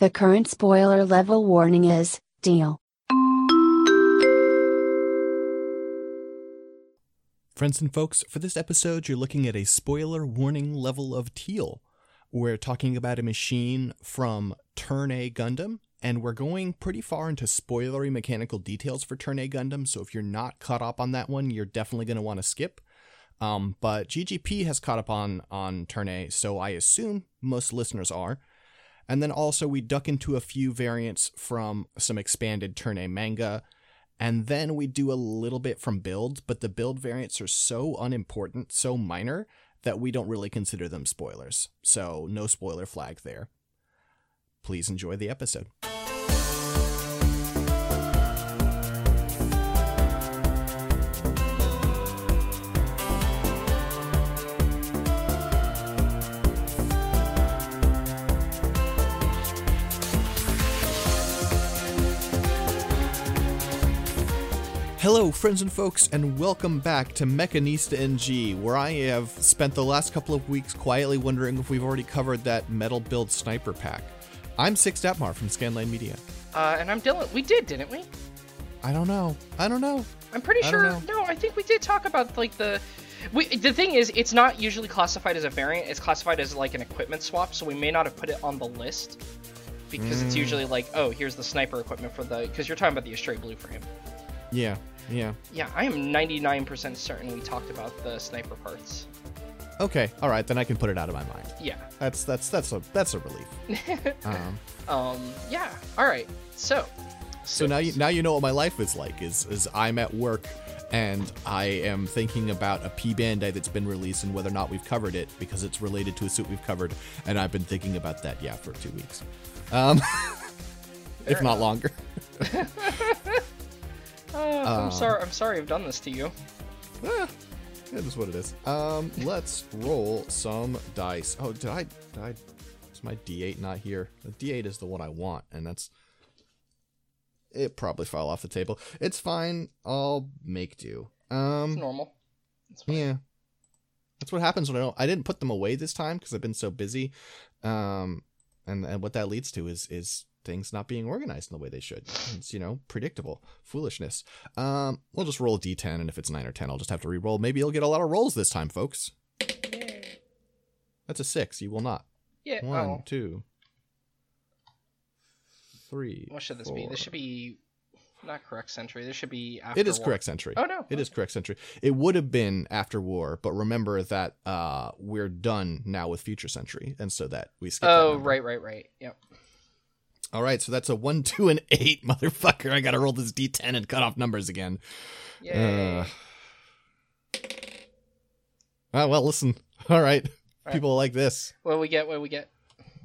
The current spoiler level warning is, deal. Friends and folks, for this episode, you're looking at a spoiler warning level of teal. We're talking about a machine from Turn A Gundam, and we're going pretty far into spoilery mechanical details for Turn A Gundam, so if you're not caught up on that one, you're definitely going to want to skip. But GGP has caught up on Turn A, so I assume most listeners are. And then also we duck into a few variants from some expanded Turn A manga. And then we do a little bit from build, but the build variants are so unimportant, so minor, that we don't really consider them spoilers. So no spoiler flag there. Please enjoy the episode. Hello, friends and folks, and welcome back to Mechanista NG, where I have spent the last couple of weeks quietly wondering if we've already covered that Metal Build Sniper pack. I'm Six Datmar from Scanline Media. And I'm Dylan. We did, didn't we? I don't know. I'm pretty sure. No, I think we did talk about, like, the thing is, it's not usually classified as a variant. It's classified as, like, an equipment swap, so we may not have put it on the list, because it's usually like, oh, here's the sniper equipment for the... Because you're talking about the Astray Blue Frame. Yeah, I am 99% certain we talked about the sniper parts. Okay, all right, then I can put it out of my mind. Yeah. That's a relief. Yeah, all right. So now you know what my life is like is I'm at work and I am thinking about a P-Bandai that's been released and whether or not we've covered it because it's related to a suit we've covered, and I've been thinking about that for 2 weeks. If not longer. I'm sorry I've done this to you. It is what it is. Let's roll some dice. Oh, did I? Is my D8 not here? The D8 is the one I want, and that's... It probably fell off the table. It's fine. I'll make do. It's normal. It's fine. Yeah. That's what happens when I didn't put them away this time because I've been so busy. And what that leads to is things not being organized in the way they should. It's, predictable foolishness. We'll just roll a D10, and if it's 9 or 10, I'll just have to re-roll. Maybe you'll get a lot of rolls this time, folks. Yay. That's a 6. You will not. Yeah. 1, 2, 3. What should this be? This should be not correct century. This should be after war. It is war. Correct century. Oh, no. It is correct century. It would have been after war, but remember that we're done now with future century, and so that we skip that number. Right. Yep. All right, so that's a 1, 2, and 8, motherfucker. I got to roll this D10 and cut off numbers again. Yay. Well, listen. All right. People like this. What do we get?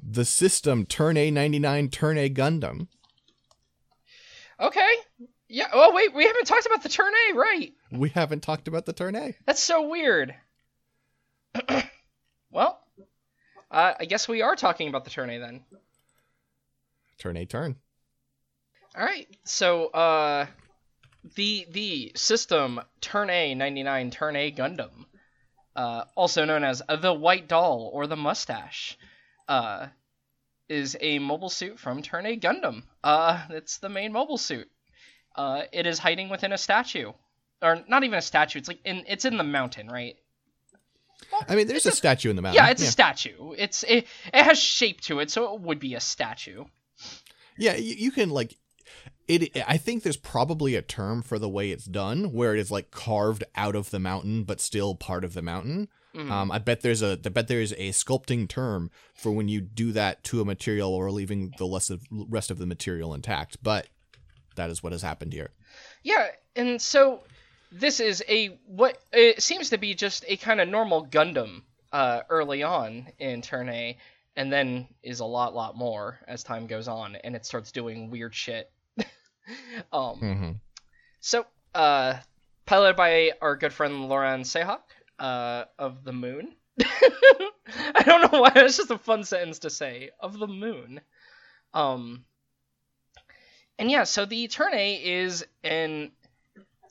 The system, Turn A 99, Turn A Gundam. Okay. Yeah. Oh, wait. We haven't talked about the Turn A, right? We haven't talked about the Turn A. That's so weird. Well, I guess we are talking about the Turn A then. Turn A. All right. So, the system Turn A 99 Turn A Gundam, also known as the White Doll or the Mustache, is a mobile suit from Turn A Gundam. It's the main mobile suit. It is hiding within a statue, or not even a statue. It's like it's in the mountain, right? Well, I mean, there's a statue in the mountain. Yeah, it's a statue. It has shape to it, so it would be a statue. Yeah, you can, like, it. I think there's probably a term for the way it's done, where it is, like, carved out of the mountain, but still part of the mountain. Mm-hmm. I bet there is a sculpting term for when you do that to a material or leaving the rest of the material intact, but that is what has happened here. Yeah, and so this is what it seems to be just a kind of normal Gundam early on in Turn A, and then is a lot more as time goes on, and it starts doing weird shit. So, piloted by our good friend Loran Cehack, of the Moon. I don't know why, it's just a fun sentence to say, of the Moon. And yeah, so the Turn A is an...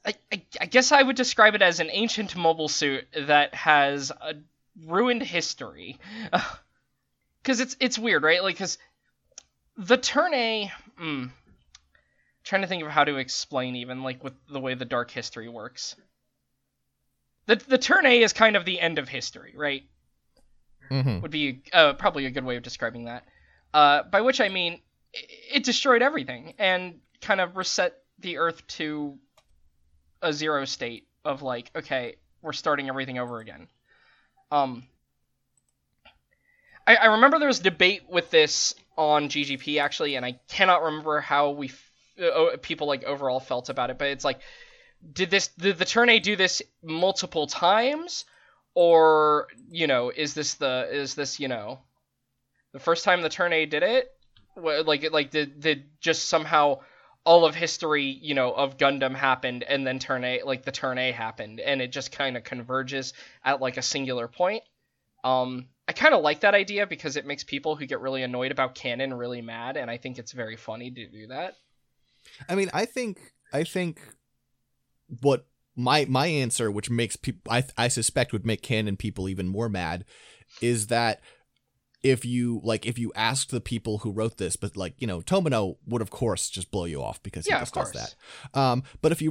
I guess I would describe it as an ancient mobile suit that has a ruined history. Because it's weird, right? Like, because the Turn A... Trying to think of how to explain even, like, with the way the Dark History works. The Turn A is kind of the end of history, right? Mm-hmm. Would be probably a good way of describing that. By which I mean, it destroyed everything and kind of reset the Earth to a zero state of, like, okay, we're starting everything over again. I remember there was a debate with this on GGP, actually, and I cannot remember how we... people like overall felt about it, but it's like, did the Turn A do this multiple times, or is this the first time the Turn A did it? Like did just somehow all of history of Gundam happened, and then Turn A, like the Turn A happened, and it just kind of converges at like a singular point. I kind of like that idea because it makes people who get really annoyed about canon really mad, and I think it's very funny to do that. I mean, I think what my answer, which makes people, I suspect would make canon people even more mad, is that if you ask the people who wrote this, but Tomino would of course just blow you off because he just does that. But if you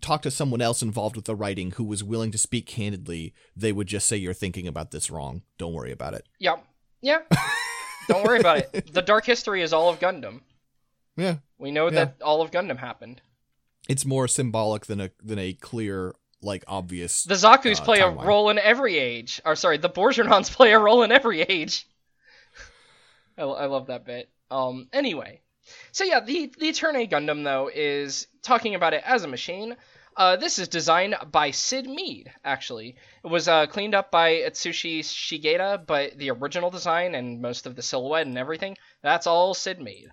talk to someone else involved with the writing who was willing to speak candidly, they would just say, you're thinking about this wrong. Don't worry about it. Yep. Yeah. Don't worry about it. The Dark History is all of Gundam. Yeah. We know that all of Gundam happened. It's more symbolic than a clear, like, obvious. The Zaku's play timeline. A role in every age. Or sorry, the Borgerons play a role in every age. I love that bit. Anyway. So yeah, the Turn A Gundam though is talking about it as a machine. This is designed by Sid Mead, actually. It was cleaned up by Atsushi Shigeta, but the original design and most of the silhouette and everything, that's all Sid Mead.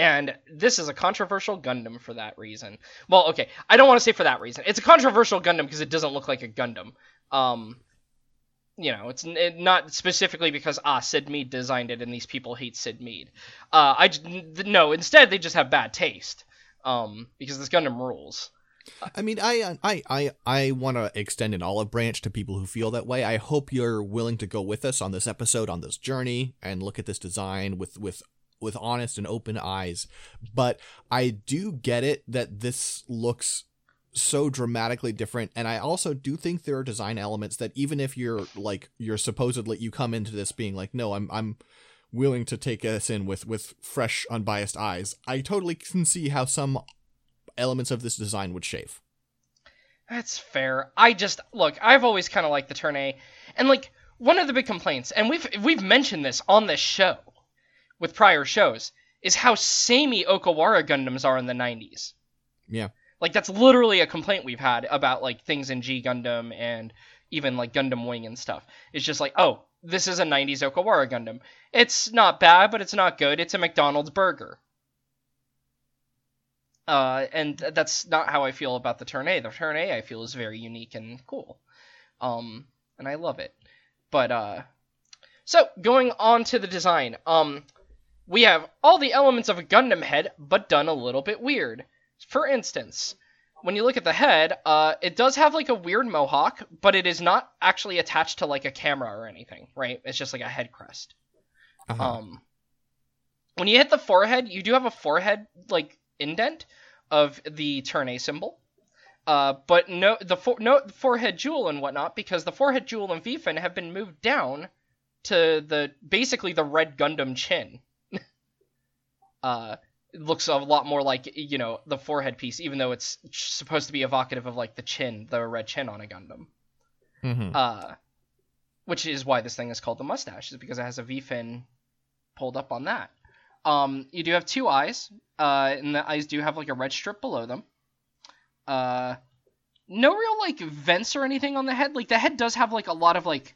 And this is a controversial Gundam for that reason. Well, okay, I don't want to say for that reason. It's a controversial Gundam because it doesn't look like a Gundam. It's not specifically because, Sid Mead designed it and these people hate Sid Mead. No, instead they just have bad taste, because this Gundam rules. I mean, I want to extend an olive branch to people who feel that way. I hope you're willing to go with us on this episode, on this journey, and look at this design with honest and open eyes. But I do get it that this looks so dramatically different, and I also do think there are design elements that even if you're supposedly, you come into this being like, no, I'm willing to take this in with fresh, unbiased eyes, I totally can see how some elements of this design would shave. That's fair. I've always kind of liked the Turn A, and like one of the big complaints, and we've mentioned this on this show with prior shows, is how samey Okawara Gundams are in the 90s. Yeah. Like that's literally a complaint we've had about like things in G Gundam and even like Gundam Wing and stuff. It's just like, oh, this is a 90s Okawara Gundam. It's not bad, but it's not good. It's a McDonald's burger. And that's not how I feel about the Turn A. The Turn A, I feel, is very unique and cool. And I love it. But, so, going on to the design. We have all the elements of a Gundam head, but done a little bit weird. For instance, when you look at the head, it does have, like, a weird mohawk, but it is not actually attached to, like, a camera or anything, right? It's just, like, a head crest. Uh-huh. When you hit the forehead, you do have a forehead, like, indent of the Turn A symbol, but the forehead jewel and whatnot, because the forehead jewel and V-fin have been moved down to basically the red Gundam chin. It looks a lot more like the forehead piece, even though it's supposed to be evocative of like the chin, the red chin on a Gundam. Mm-hmm. Which is why this thing is called the mustache, is because it has a V-fin pulled up on that. You do have two eyes, and the eyes do have, like, a red strip below them. No real, like, vents or anything on the head. Like, the head does have, like, a lot of, like,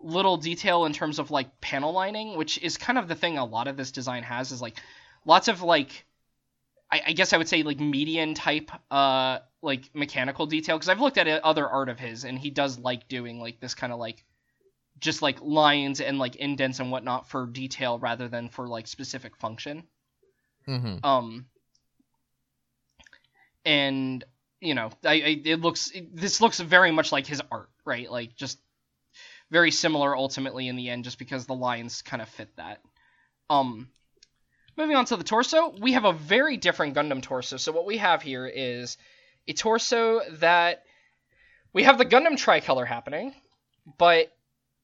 little detail in terms of, like, panel lining, which is kind of the thing a lot of this design has, is, like, lots of, like, I guess I would say, like, median-type, like, mechanical detail, because I've looked at other art of his, and he does like doing, like, this kind of, like, just, like, lines and, like, indents and whatnot for detail rather than for, like, specific function. Mm-hmm. And, it looks... This looks very much like his art, right? Like, just very similar ultimately in the end, just because the lines kind of fit that. Moving on to the torso, we have a very different Gundam torso. So what we have here is a torso that... we have the Gundam tricolor happening, but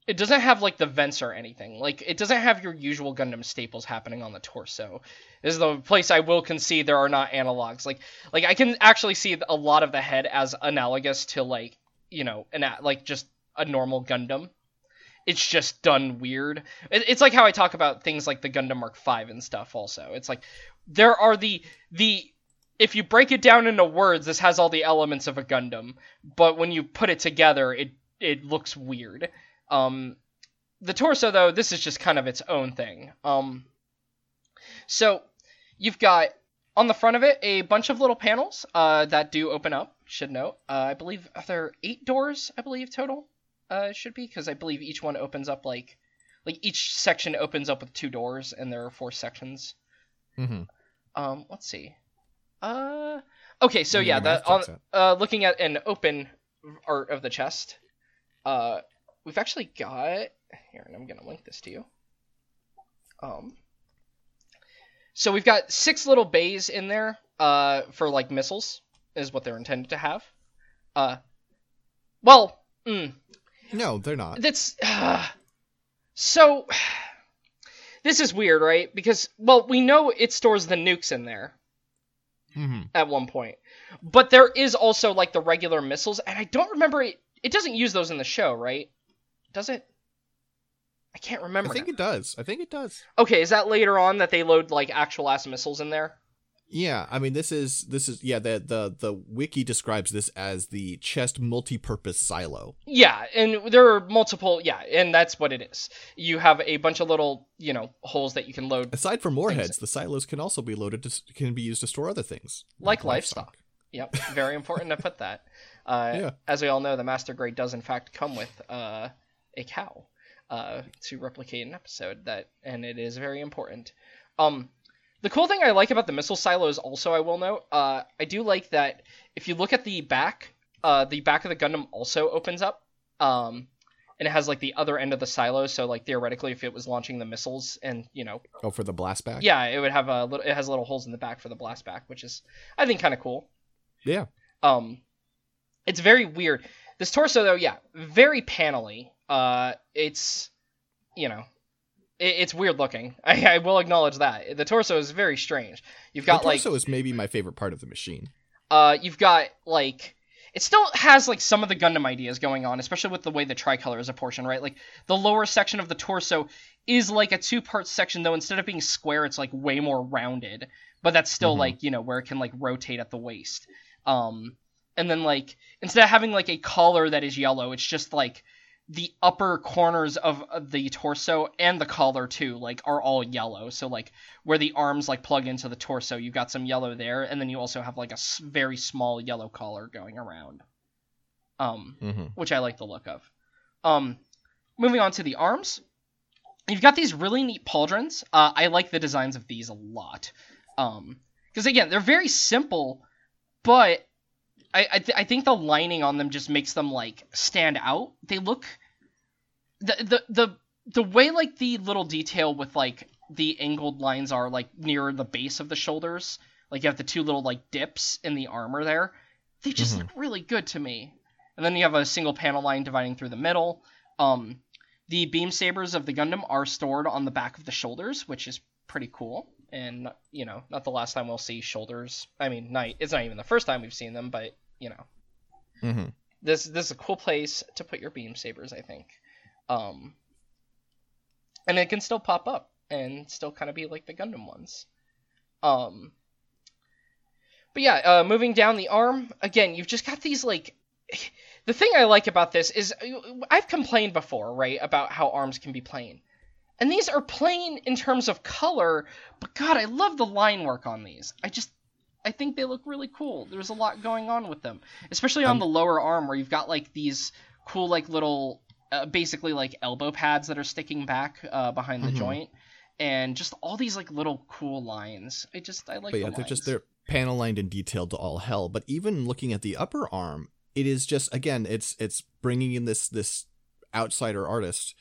it doesn't have, like, the vents or anything. Like, it doesn't have your usual Gundam staples happening on the torso. This is the place I will concede there are not analogs. Like I can actually see a lot of the head as analogous to, like, you know, like, just a normal Gundam. It's just done weird. It's like how I talk about things like the Gundam Mark V and stuff also. It's like, there are the... if you break it down into words, this has all the elements of a Gundam, but when you put it together, it looks weird. The torso, though, this is just kind of its own thing. So you've got, on the front of it, a bunch of little panels that do open up, should note. I believe there are 8 doors, I believe, total, it should be, because I believe each one opens up, like each section opens up with 2 doors, and there are 4 sections. Mm-hmm. Let's see. Okay, so yeah, looking at an open art of the chest, we've actually got here, and I'm gonna link this to you. So we've got 6 little bays in there, for like missiles is what they're intended to have. No, they're not. That's so. This is weird, right? Because we know it stores the nukes in there. Mm-hmm. At one point. But there is also, like, the regular missiles, and I don't remember, it doesn't use those in the show, right? Does it? I can't remember. I think it does. Okay, is that later on that they load, like, actual-ass missiles in there? Yeah, I mean, this is yeah, the wiki describes this as the chest multi-purpose silo. Yeah, and there are multiple, yeah, and that's what it is. You have a bunch of little, you know, holes that you can load. Aside from warheads, the silos can also be loaded, can be used to store other things. Like livestock. Yep, very important to put that. Yeah. As we all know, the Master Grade does in fact come with a cow to replicate an episode, and it is very important. The cool thing I like about the missile silos also, I will note, I do like that if you look at the back of the Gundam also opens up, and it has, like, the other end of the silo, so, like, theoretically, if it was launching the missiles and, you know... Oh, for the blast back? Yeah, it would have it has little holes in the back for the blast back, which is, I think, kind of cool. Yeah. It's very weird. This torso, though, yeah, very panel-y. It's, you know... It's weird looking. I will acknowledge that. The torso is very strange. You've got the torso is maybe my favorite part of the machine. You've got it still has some of the Gundam ideas going on, especially with the way the tricolor is apportioned, right? Like the lower section of the torso is like a 2-part section, though instead of being square, it's like way more rounded. But that's still mm-hmm. like, you know, where it can like rotate at the waist. And then like instead of having like a collar that is yellow, it's just like the upper corners of the torso and the collar too, like, are all yellow. So, like, where the arms, like, plug into the torso, you've got some yellow there, and then you also have, like, a very small yellow collar going around. Mm-hmm. Which I like the look of. Moving on to the arms, you've got these really neat pauldrons. I like the designs of these a lot. Because, again, they're very simple, but... I think the lining on them just makes them, like, stand out. They look... The way, like, the little detail with, like, the angled lines are, like, near the base of the shoulders. Like, you have the 2 little, like, dips in the armor there. They just mm-hmm. look really good to me. And then you have a single panel line dividing through the middle. The beam sabers of the Gundam are stored on the back of the shoulders, which is pretty cool. And, you know, not the last time we'll see shoulders. I mean, it's not even the first time we've seen them, but... You know, mm-hmm. this is a cool place to put your beam sabers, I think, and it can still pop up and still kind of be like the Gundam ones. But yeah, moving down the arm again, you've just got these like. The thing I like about this is I've complained before, right, about how arms can be plain, and these are plain in terms of color. But God, I love the line work on these. I think they look really cool. There's a lot going on with them, especially on the lower arm where you've got like these cool like little basically like elbow pads that are sticking back behind the mm-hmm. joint, and just all these like little cool lines. I like. But yeah, the lines. They're panel lined and detailed to all hell. But even looking at the upper arm, it is just again, it's bringing in this outsider artist,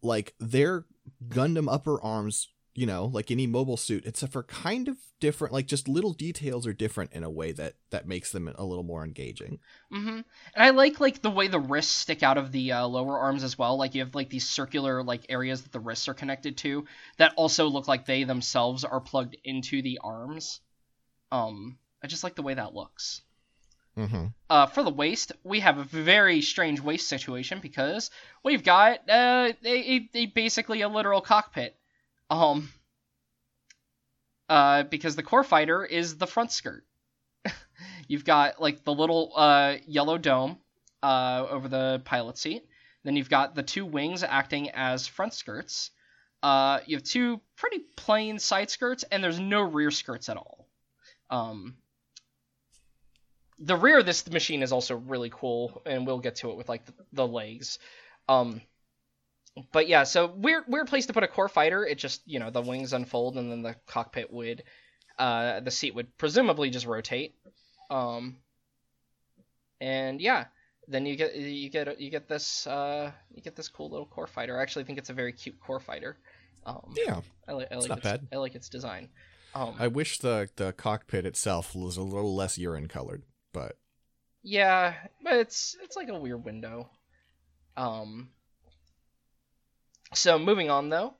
like their Gundam upper arms, you know, like any mobile suit, except for kind of different, like just little details are different in a way that makes them a little more engaging. Mm-hmm. And I like the way the wrists stick out of the lower arms as well. Like you have like these circular like areas that the wrists are connected to that also look like they themselves are plugged into the arms. I just like the way that looks. Mm-hmm. For the waist, we have a very strange waist situation because we've got basically a literal cockpit. Because the core fighter is the front skirt. You've got like the little yellow dome over the pilot seat. Then you've got the two wings acting as front skirts. You have two pretty plain side skirts, and there's no rear skirts at all. The rear of this machine is also really cool, and we'll get to it with like the legs. But yeah, so weird place to put a core fighter. It just, you know, the wings unfold and then the cockpit would, the seat would presumably just rotate. And yeah, then you get this cool little core fighter. I actually think it's a very cute core fighter. Yeah, it's not bad. I like its design. I wish the cockpit itself was a little less urine colored, but yeah, but it's like a weird window. So moving on though,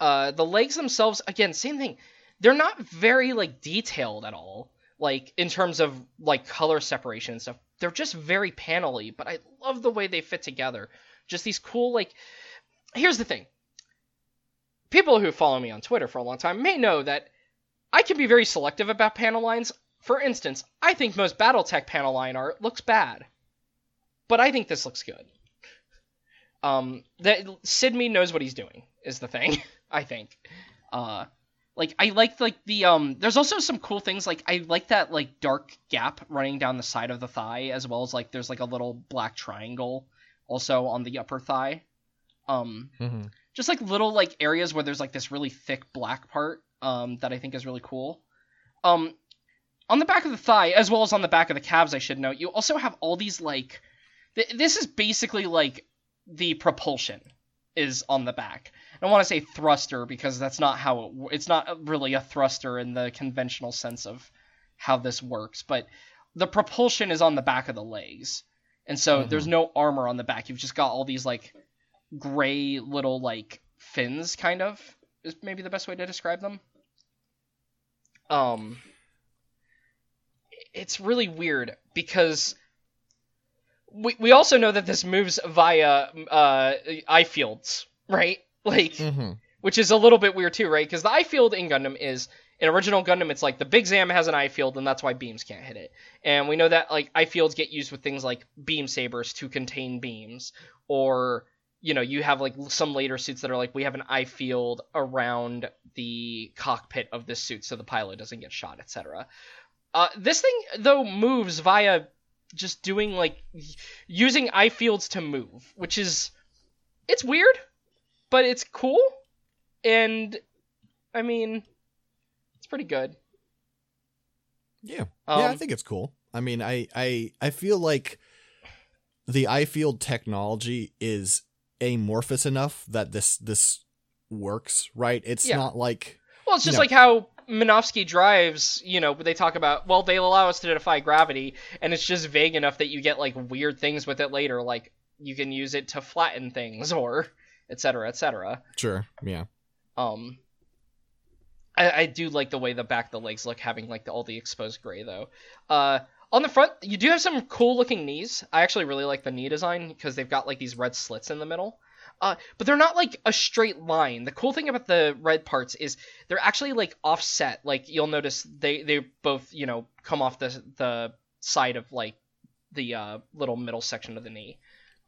the legs themselves, again, same thing. They're not very like detailed at all, like in terms of like color separation and stuff. They're just very panel-y, but I love the way they fit together. Just these cool like. Here's the thing. People who follow me on Twitter for a long time may know that I can be very selective about panel lines. For instance, I think most Battletech panel line art looks bad, but I think this looks good. That Sid Mead knows what he's doing is the thing. I think, I like the, there's also some cool things. Like I like that like dark gap running down the side of the thigh, as well as like, there's like a little black triangle also on the upper thigh. Mm-hmm. Just like little like areas where there's like this really thick black part, that I think is really cool. On the back of the thigh, as well as on the back of the calves, I should note, you also have all these like, this is basically like, the propulsion is on the back. I don't want to say thruster because that's not how it's not really a thruster in the conventional sense of how this works, but the propulsion is on the back of the legs. And so mm-hmm. There's no armor on the back. You've just got all these like gray little like fins, kind of, is maybe the best way to describe them. It's really weird because We also know that this moves via eye fields, right? Like, mm-hmm. Which is a little bit weird too, right? Because the eye field in Gundam is, in original Gundam, it's like the Big Zam has an eye field, and that's why beams can't hit it. And we know that like eye fields get used with things like beam sabers to contain beams, or you know, you have like some later suits that are like, we have an eye field around the cockpit of this suit so the pilot doesn't get shot, etc. This thing though moves via just doing like using eye fields to move, which is, it's weird, but it's cool. And I mean, it's pretty good. Yeah. Yeah, I think it's cool. I mean, I feel like the eye field technology is amorphous enough that this works, right? It's not like, well, it's just like how Minofsky drives, you know, they talk about, well, they allow us to defy gravity, and it's just vague enough that you get like weird things with it later, like you can use it to flatten things or etc., etc. Sure. Yeah. I do like the way the back of the legs look, having like all the exposed gray though. On the front, you do have some cool looking knees. I actually really like the knee design because they've got like these red slits in the middle. But they're not like a straight line. The cool thing about the red parts is they're actually like offset. Like you'll notice they both, you know, come off the side of like the little middle section of the knee,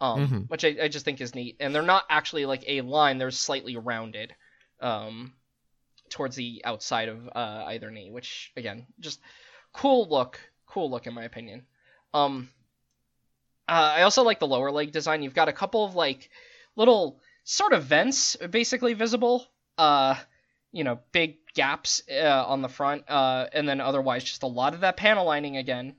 mm-hmm. which I just think is neat. And they're not actually like a line. They're slightly rounded towards the outside of either knee, which again, just cool look in my opinion. I also like the lower leg design. You've got a couple of like little sort of vents basically visible, you know, big gaps on the front, and then otherwise just a lot of that panel lining again.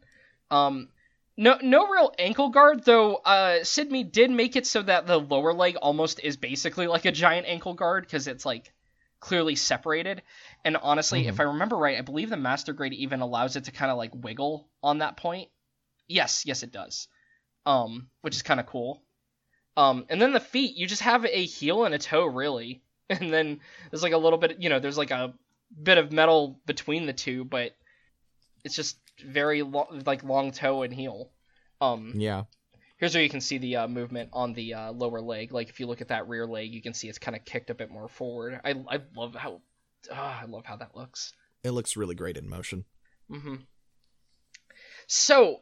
No real ankle guard, though. Sid Mead did make it so that the lower leg almost is basically like a giant ankle guard, because it's, like, clearly separated. And honestly, if I remember right, I believe the Master Grade even allows it to kind of, like, wiggle on that point. Yes, it does. Which is kind of cool. And then the feet, you just have a heel and a toe, really. And then there's, like, a little bit, you know, there's, like, a bit of metal between the two, but it's just very long toe and heel. Here's where you can see the movement on the lower leg. Like, if you look at that rear leg, you can see it's kind of kicked a bit more forward. I love how that looks. It looks really great in motion. So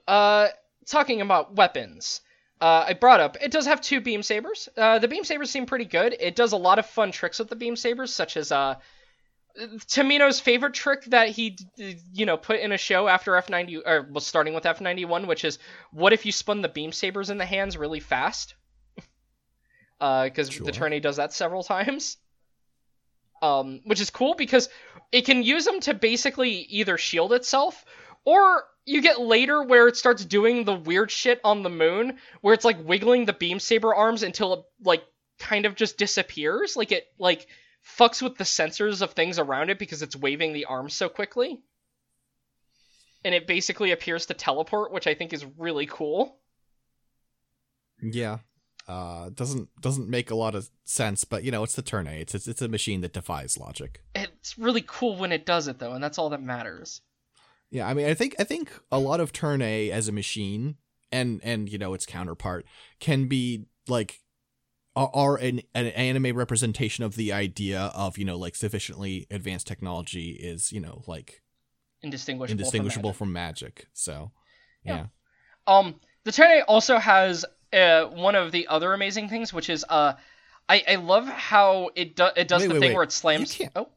talking about weapons, I brought up it does have two beam sabers. The beam sabers seem pretty good. It does a lot of fun tricks with the beam sabers, such as Tomino's favorite trick that he, put in a show after F90, or was starting with F91, which is, what if you spun the beam sabers in the hands really fast? Because the Turn A does that several times. Which is cool because it can use them to basically either shield itself, or you get later where it starts doing the weird shit on the moon, where it's like wiggling the beam saber arms until it like kind of just disappears, like it like fucks with the sensors of things around it because it's waving the arms so quickly. And it basically appears to teleport, which I think is really cool. Yeah. Doesn't make a lot of sense, but you know, it's the Turn A. It's a machine that defies logic. It's really cool when it does it though, and that's all that matters. Yeah, I mean, I think a lot of Turn A as a machine and you know, its counterpart can be like are an anime representation of the idea of, you know, like sufficiently advanced technology is, you know, like indistinguishable from magic. So, yeah. The Turn A also has one of the other amazing things, which is I love how it does the thing where it slams. Oh,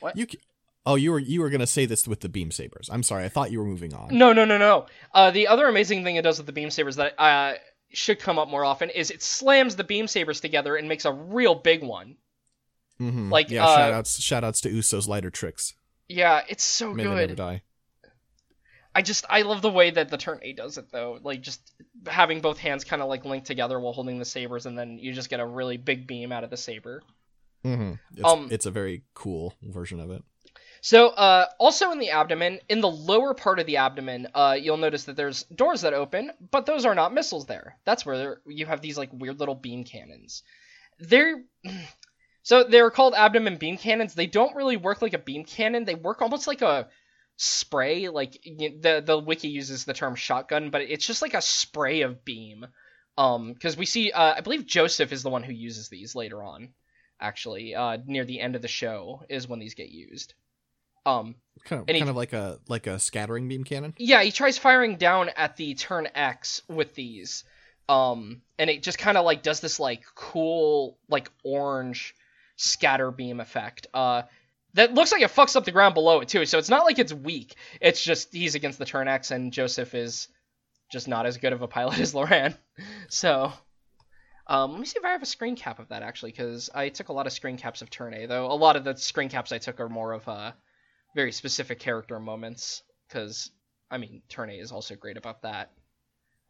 what? You were going to say this with the beam sabers. I'm sorry. I thought you were moving on. No. The other amazing thing it does with the beam sabers that should come up more often is it slams the beam sabers together and makes a real big one. Like shoutouts to Uso's lighter tricks. Yeah, it's so good. Men Never Die. I love the way that the Turn A does it though. Like just having both hands kind of like linked together while holding the sabers, and then you just get a really big beam out of the saber. It's a very cool version of it. So also in the abdomen, in the lower part of the abdomen, you'll notice that there's doors that open, but those are not missiles there. That's where you have these like weird little beam cannons. They're called abdomen beam cannons. They don't really work like a beam cannon. They work almost like a spray. Like the wiki uses the term shotgun, but it's just like a spray of beam. Because we see, I believe Joseph is the one who uses these later on. Actually, near the end of the show is when these get used. Kind of like a scattering beam cannon. Yeah, he tries firing down at the Turn X with these, and it just kind of like does this like cool like orange scatter beam effect. That looks like it fucks up the ground below it too. So it's not like it's weak. It's just he's against the Turn X, and Joseph is just not as good of a pilot as Loran. So let me see if I have a screen cap of that actually, because I took a lot of screen caps of Turn A though. A lot of the screen caps I took are more of very specific character moments, because, I mean, Turn A is also great about that.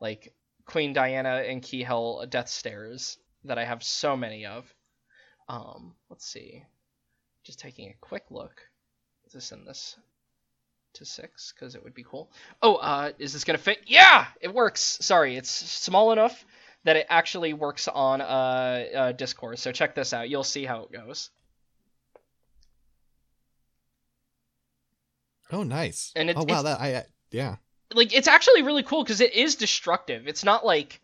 Like, Queen Diana and Kihel Death Stares that I have so many of. Let's see. Just taking a quick look. Is this in this to 6? Because it would be cool. Oh, is this going to fit? Yeah! It works! Sorry, it's small enough that it actually works on Discord. So check this out. You'll see how it goes. Oh, nice. And yeah. Like, it's actually really cool because it is destructive. It's not like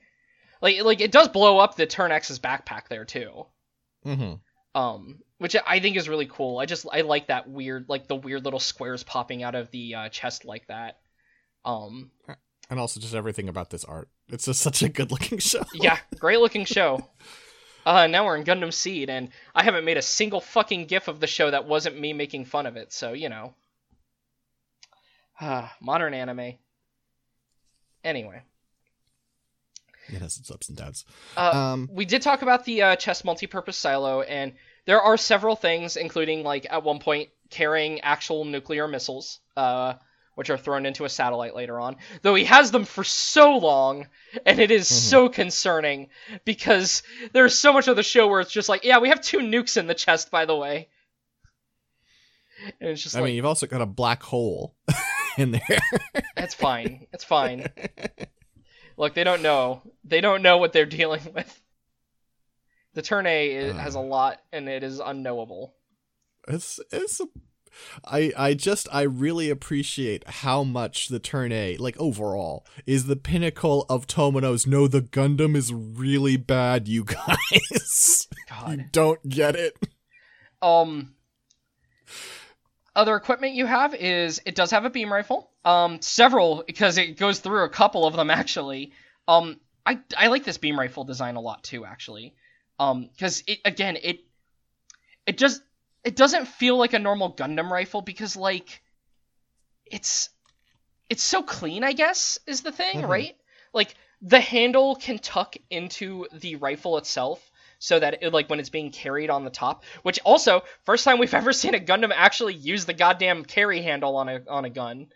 it does blow up the Turn X's backpack there too. Which I think is really cool. I like that weird, like the weird little squares popping out of the chest like that. And also just everything about this art. It's just such a good looking show. Yeah. Great looking show. Now we're in Gundam Seed, and I haven't made a single fucking gif of the show that wasn't me making fun of it. So, you know. Modern anime. Anyway. It has its ups and downs. We did talk about the chest multipurpose silo, and there are several things, including, like, at one point, carrying actual nuclear missiles, which are thrown into a satellite later on. Though he has them for so long, and it is so concerning, because there's so much of the show where it's just like, yeah, we have 2 nukes in the chest, by the way. And it's just I mean, you've also got a black hole in there. That's fine. It's fine. Look, they don't know. They don't know what they're dealing with. The Turn A has a lot, and it is unknowable. I really appreciate how much the Turn A, like, overall, is the pinnacle of Tomino's, no, the Gundam is really bad, you guys. God. You don't get it. Other equipment you have is, it does have a beam rifle. Several, because it goes through a couple of them, actually. I like this beam rifle design a lot, too, actually. Because, it just... It doesn't feel like a normal Gundam rifle because, like, it's so clean, I guess, is the thing, right? Like, the handle can tuck into the rifle itself so that, it, like, when it's being carried on the top, which also, first time we've ever seen a Gundam actually use the goddamn carry handle on a gun.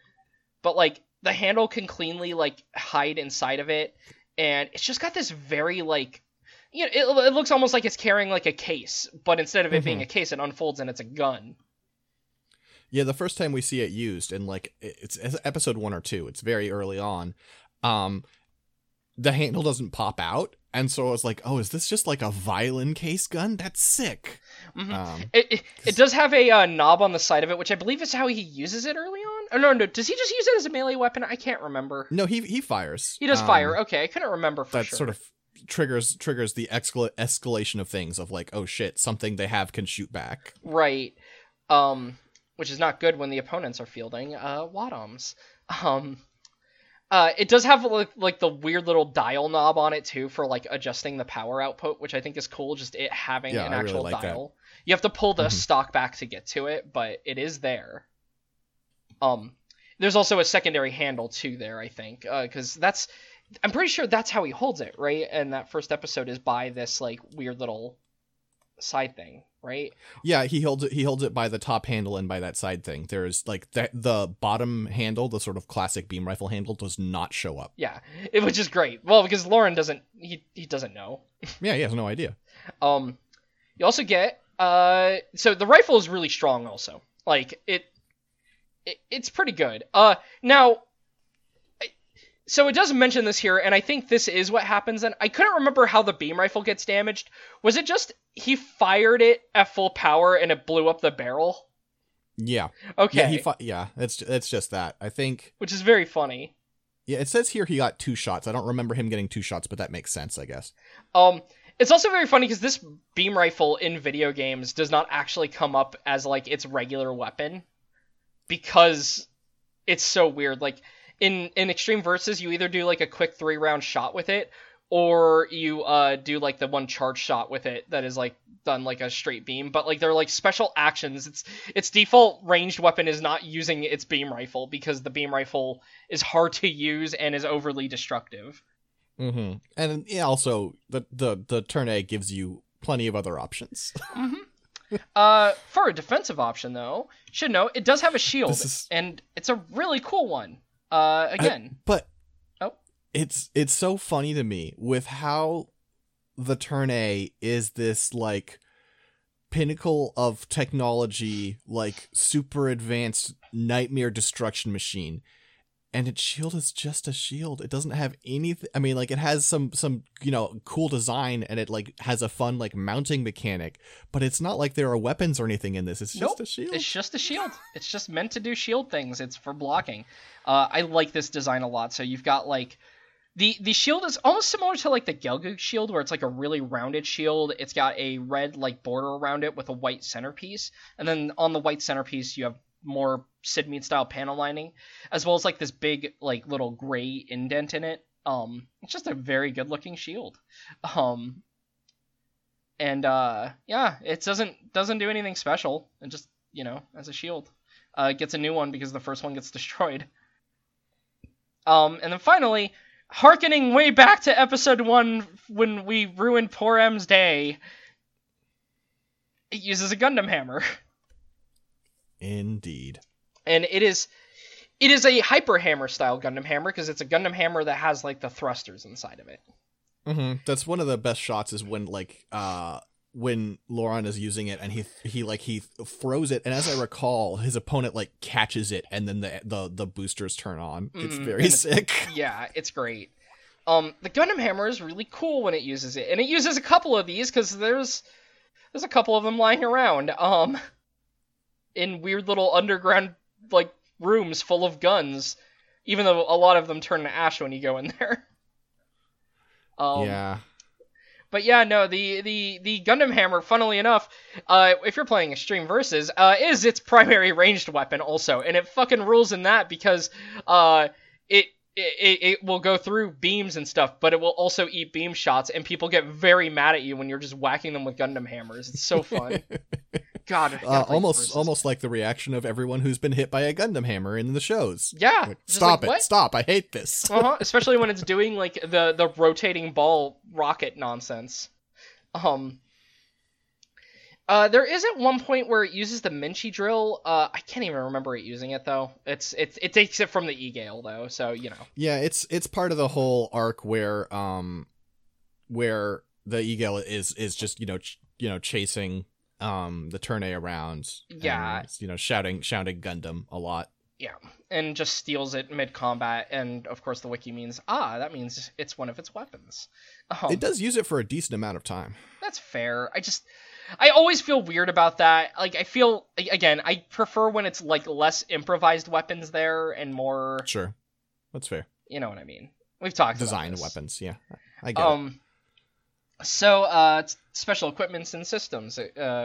But, like, the handle can cleanly, like, hide inside of it, and it's just got this very, like... You know, it looks almost like it's carrying, like, a case, but instead of it being a case, it unfolds and it's a gun. Yeah, the first time we see it used, and, like, it's episode 1 or 2, it's very early on, the handle doesn't pop out, and so I was like, oh, is this just, like, a violin case gun? That's sick. It does have a knob on the side of it, which I believe is how he uses it early on? Oh, no, does he just use it as a melee weapon? I can't remember. No, he fires. He does fire, okay, I couldn't remember for sure. That's sort of... triggers the escalation of things of like, oh shit, something they have can shoot back, right? Which is not good when the opponents are fielding Wadoms. It does have like the weird little dial knob on it too for like adjusting the power output, which I think is cool, just it having an actual really like dial that. You have to pull the stock back to get to it, but it is there. There's also a secondary handle too there, I think, because I'm pretty sure that's how he holds it, right? And that first episode is by this, like, weird little side thing, right? Yeah, he holds it by the top handle and by that side thing. There's, like, the bottom handle, the sort of classic beam rifle handle, does not show up. Yeah, which is great. Well, because Loran doesn't... He doesn't know. Yeah, he has no idea. You also get... so the rifle is really strong also. Like, it's pretty good. Now... So it does mention this here, and I think this is what happens, and I couldn't remember how the beam rifle gets damaged. Was it just he fired it at full power and it blew up the barrel? Yeah. Okay. Yeah, it's just that, I think. Which is very funny. Yeah, it says here he got 2 shots. I don't remember him getting 2 shots, but that makes sense, I guess. It's also very funny because this beam rifle in video games does not actually come up as, like, its regular weapon because it's so weird, like... In Extreme Versus, you either do, like, a quick 3-round shot with it, or you do, like, the one charge shot with it that is, like, done, like, a straight beam. But, like, they're, like, special actions. Its default ranged weapon is not using its beam rifle, because the beam rifle is hard to use and is overly destructive. Mm-hmm. And yeah, also, the Turn A gives you plenty of other options. For a defensive option, though, should know, it does have a shield, and it's a really cool one. It's so funny to me with how the Turn A is this like pinnacle of technology, like super advanced nightmare destruction machine, and its shield is just a shield. It doesn't have anything. I mean, like, it has some you know, cool design, and it like has a fun like mounting mechanic, but it's not like there are weapons or anything in this. It's just a shield. It's just a shield. It's just meant to do shield things. It's for blocking. I like this design a lot. So you've got like the shield is almost similar to like the Gelgoog shield, where it's like a really rounded shield. It's got a red like border around it with a white centerpiece, and then on the white centerpiece you have more Sid Mead style panel lining, as well as like this big like little gray indent in it. It's just a very good looking shield. It doesn't do anything special, and just, you know, as a shield. It gets a new one because the first one gets destroyed. And then finally, hearkening way back to episode 1 when we ruined poor M's day, it uses a Gundam hammer. Indeed. And it is It is a Hyper Hammer style Gundam hammer because it's a Gundam hammer that has like the thrusters inside of it. Mm-hmm. That's one of the best shots is when like when Loran is using it and he throws it, and as I recall, his opponent like catches it and then the boosters turn on. It's very sick. Yeah, it's great. The Gundam hammer is really cool when it uses it, and it uses a couple of these because there's a couple of them lying around in weird little underground like rooms full of guns, even though a lot of them turn to ash when you go in there. Yeah. But yeah, no, the Gundam hammer, funnily enough, if you're playing Extreme Versus, is its primary ranged weapon also, and it fucking rules in that because it will go through beams and stuff, but it will also eat beam shots, and people get very mad at you when you're just whacking them with Gundam hammers. It's so fun. God, almost like the reaction of everyone who's been hit by a Gundam hammer in the shows. Yeah, like, stop like, it! What? Stop! I hate this. Especially when it's doing like the rotating ball rocket nonsense. There is at one point where it uses the Minchi drill. I can't even remember it using it though. It takes it from the Eagail though, so you know. Yeah, it's part of the whole arc where the Eagail is just you know chasing the Turn A around, yeah, and, shouting Gundam a lot, yeah, and just steals it mid combat, and of course the wiki means that means it's one of its weapons. It does use it for a decent amount of time. That's fair. I always feel weird about that. Like I feel again, I prefer when it's like less improvised weapons there and more. Sure, that's fair. You know what I mean? We've talked design weapons, yeah. I get it. So, special equipments and systems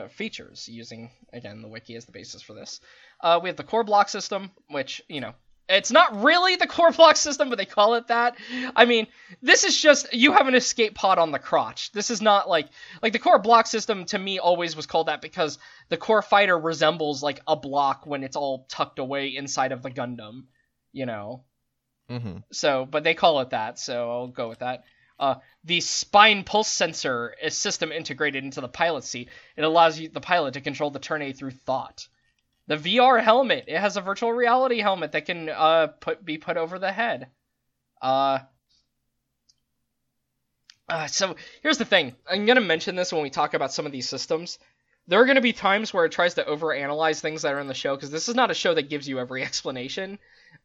features, using, again, the wiki as the basis for this. We have the core block system, which, it's not really the core block system, but they call it that. I mean, this is just, you have an escape pod on the crotch. This is not like the core block system to me always was called that because the core fighter resembles, like, a block when it's all tucked away inside of the Gundam, Mm-hmm. So, but they call it that, so I'll go with that. The spine pulse sensor is system integrated into the pilot seat. It allows the pilot to control the Turn A through thought. The VR helmet. It has a virtual reality helmet that can be put over the head. So here's the thing. I'm going to mention this when we talk about some of these systems. There are going to be times where it tries to overanalyze things that are in the show, because this is not a show that gives you every explanation.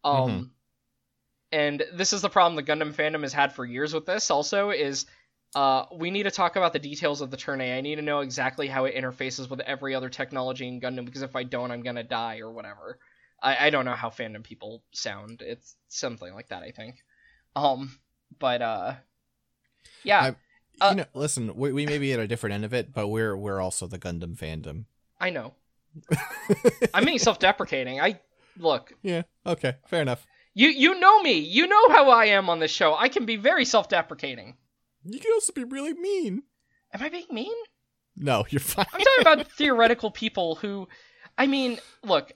Mm-hmm. And this is the problem the Gundam fandom has had for years with this also, is we need to talk about the details of the Turn A. I need to know exactly how it interfaces with every other technology in Gundam, because if I don't, I'm going to die or whatever. I don't know how fandom people sound. It's something like that, I think. Yeah. Listen, we may be at a different end of it, but we're also the Gundam fandom. I know. I'm being self-deprecating. Look. Yeah, okay, fair enough. You know me. You know how I am on this show. I can be very self-deprecating. You can also be really mean. Am I being mean? No, you're fine. I'm talking about theoretical people who... I mean, look.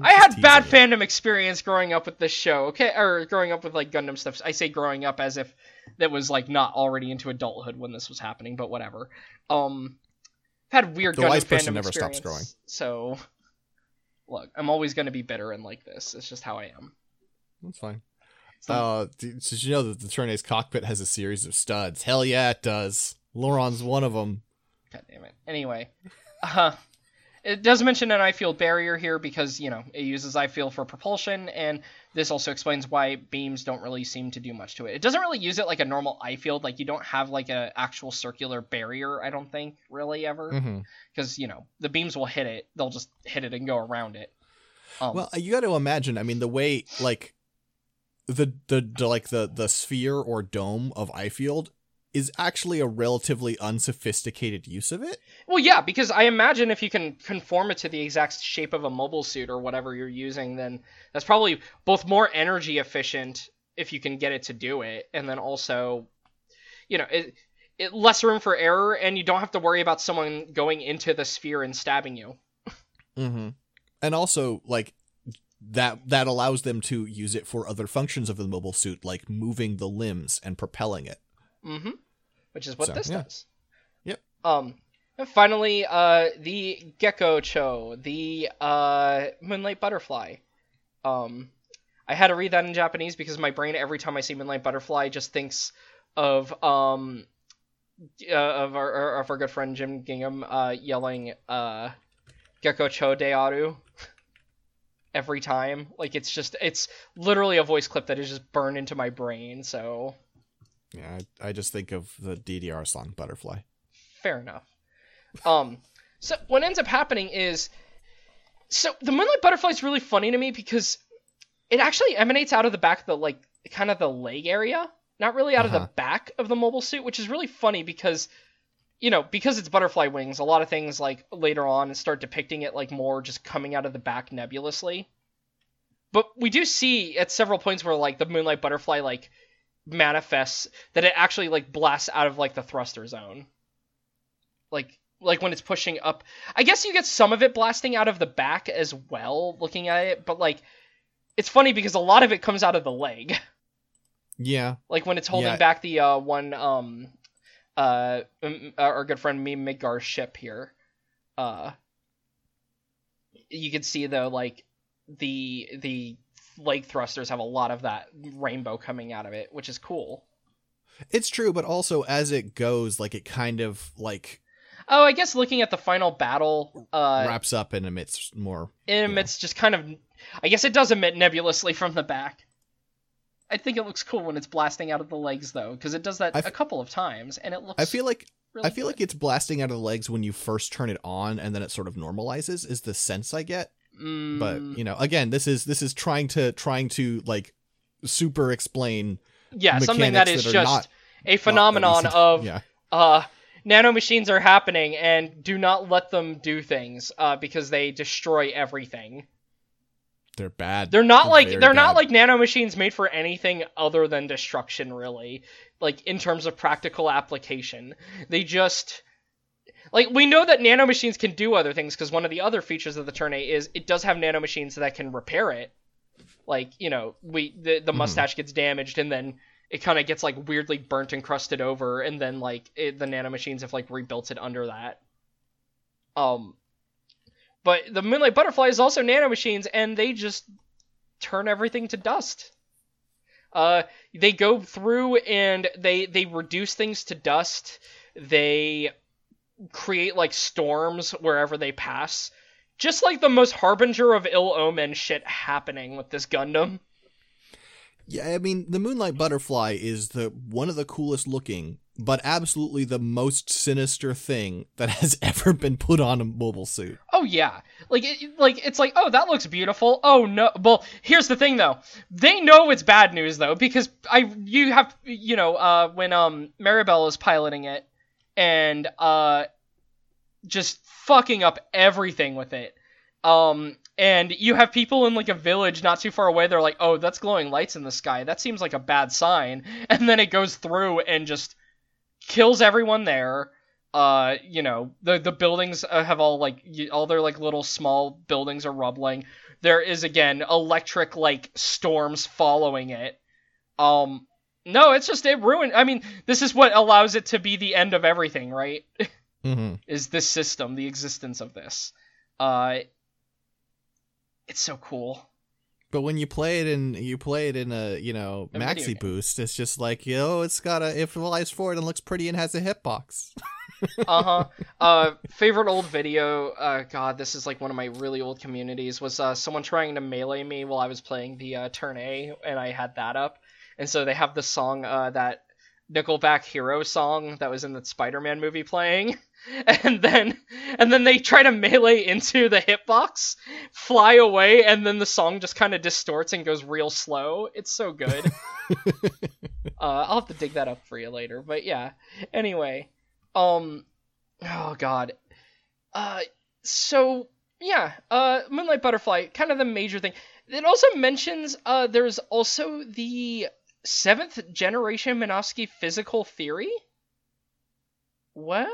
I had bad fandom experience growing up with this show, okay? Or growing up with, like, Gundam stuff. I say growing up as if that was, like, not already into adulthood when this was happening, but whatever. I've had weird Gundam fandom experience. The wise person never stops growing. So... Look, I'm always going to be bitter and like this. It's just how I am. That's fine. Did you know that the Turn A's cockpit has a series of studs? Hell yeah, it does. Loran's one of them. God damn it. Anyway, it does mention an I-field barrier here because, it uses I-field for propulsion, and this also explains why beams don't really seem to do much to it. It doesn't really use it like a normal I-field. Like, you don't have, like, an actual circular barrier, I don't think, really, ever. Because, the beams will hit it. They'll just hit it and go around it. Well, you got to imagine, I mean, the way, like, the sphere or dome of I-field is actually a relatively unsophisticated use of it. Well, yeah, because I imagine if you can conform it to the exact shape of a mobile suit or whatever you're using, then that's probably both more energy efficient if you can get it to do it, and then also, it less room for error, and you don't have to worry about someone going into the sphere and stabbing you. Mm-hmm. And also, like, that allows them to use it for other functions of the mobile suit, like moving the limbs and propelling it. Mm-hmm. Which is what this does. Yep. And finally, the Gecko Cho, the Moonlight Butterfly. I had to read that in Japanese because my brain, every time I see Moonlight Butterfly, just thinks of our good friend Jim Gingham yelling Gecko Cho Dearu every time. Like, it's literally a voice clip that is just burned into my brain, so... Yeah, I just think of the DDR song Butterfly. Fair enough. So what ends up happening is... So the Moonlight Butterfly is really funny to me because it actually emanates out of the back of the, like, kind of the leg area. Not really out of the back of the mobile suit, which is really funny because... You know, because it's butterfly wings, a lot of things, like, later on start depicting it, like, more just coming out of the back nebulously. But we do see at several points where, like, the Moonlight Butterfly, like, manifests that it actually, like, blasts out of, like, the thruster zone. Like when it's pushing up. I guess you get some of it blasting out of the back as well, looking at it, but, like, it's funny because a lot of it comes out of the leg. Yeah. Like, when it's holding back the, our good friend Meme Midgar's ship here. You can see though, like the leg thrusters have a lot of that rainbow coming out of it, which is cool. It's true, but also as it goes, like it kind of like. Oh, I guess looking at the final battle, wraps up and emits more. It emits just kind of. I guess it does emit nebulously from the back. I think it looks cool when it's blasting out of the legs, though, because it does that a couple of times, and it looks. I feel like it's blasting out of the legs when you first turn it on, and then it sort of normalizes. Is the sense I get? Mm. But you know, again, this is trying to like super explain. Yeah, something that is just a phenomenon of nanomachines are happening, and do not let them do things because they destroy everything. They're bad. They're not like nanomachines made for anything other than destruction, really. Like in terms of practical application, they just like we know that nanomachines can do other things because one of the other features of the Turn A is it does have nanomachines that can repair it. Like you know, the mustache gets damaged and then it kind of gets like weirdly burnt and crusted over, and then like the nanomachines have like rebuilt it under that. But the Moonlight Butterfly is also nanomachines, and they just turn everything to dust. They go through and they reduce things to dust. They create, like, storms wherever they pass. Just like the most harbinger of ill omen shit happening with this Gundam. Yeah, I mean, the Moonlight Butterfly is one of the coolest looking, but absolutely the most sinister thing that has ever been put on a mobile suit. Oh, yeah. It's like, oh, that looks beautiful. Oh, no. Well, here's the thing, though. They know it's bad news, though, because when Maribel is piloting it and just fucking up everything with it. And you have people in, like, a village not too far away. They're like, oh, that's glowing lights in the sky. That seems like a bad sign. And then it goes through and just kills everyone there. You know, the buildings have all, like, all their, like, little small buildings are rumbling. There is, again, electric, like, storms following it. No, it's just, it ruined, I mean, this is what allows it to be the end of everything, right? Mm-hmm. Is this system, the existence of this. It's so cool. But when you play it in a, you know, a Maxi Boost, it's just like, you know, it flies forward and looks pretty and has a hitbox. Favorite old video, God, this is like one of my really old communities, was someone trying to melee me while I was playing the Turn A, and I had that up. And so they have the song, that Nickelback Hero song that was in the Spider-Man movie playing. And then they try to melee into the hitbox, fly away, and then the song just kind of distorts and goes real slow. It's so good. I'll have to dig that up for you later. But yeah, anyway. Oh God. So yeah, Moonlight Butterfly, kind of the major thing. It also mentions there's also the 7th generation Minofsky physical theory. What?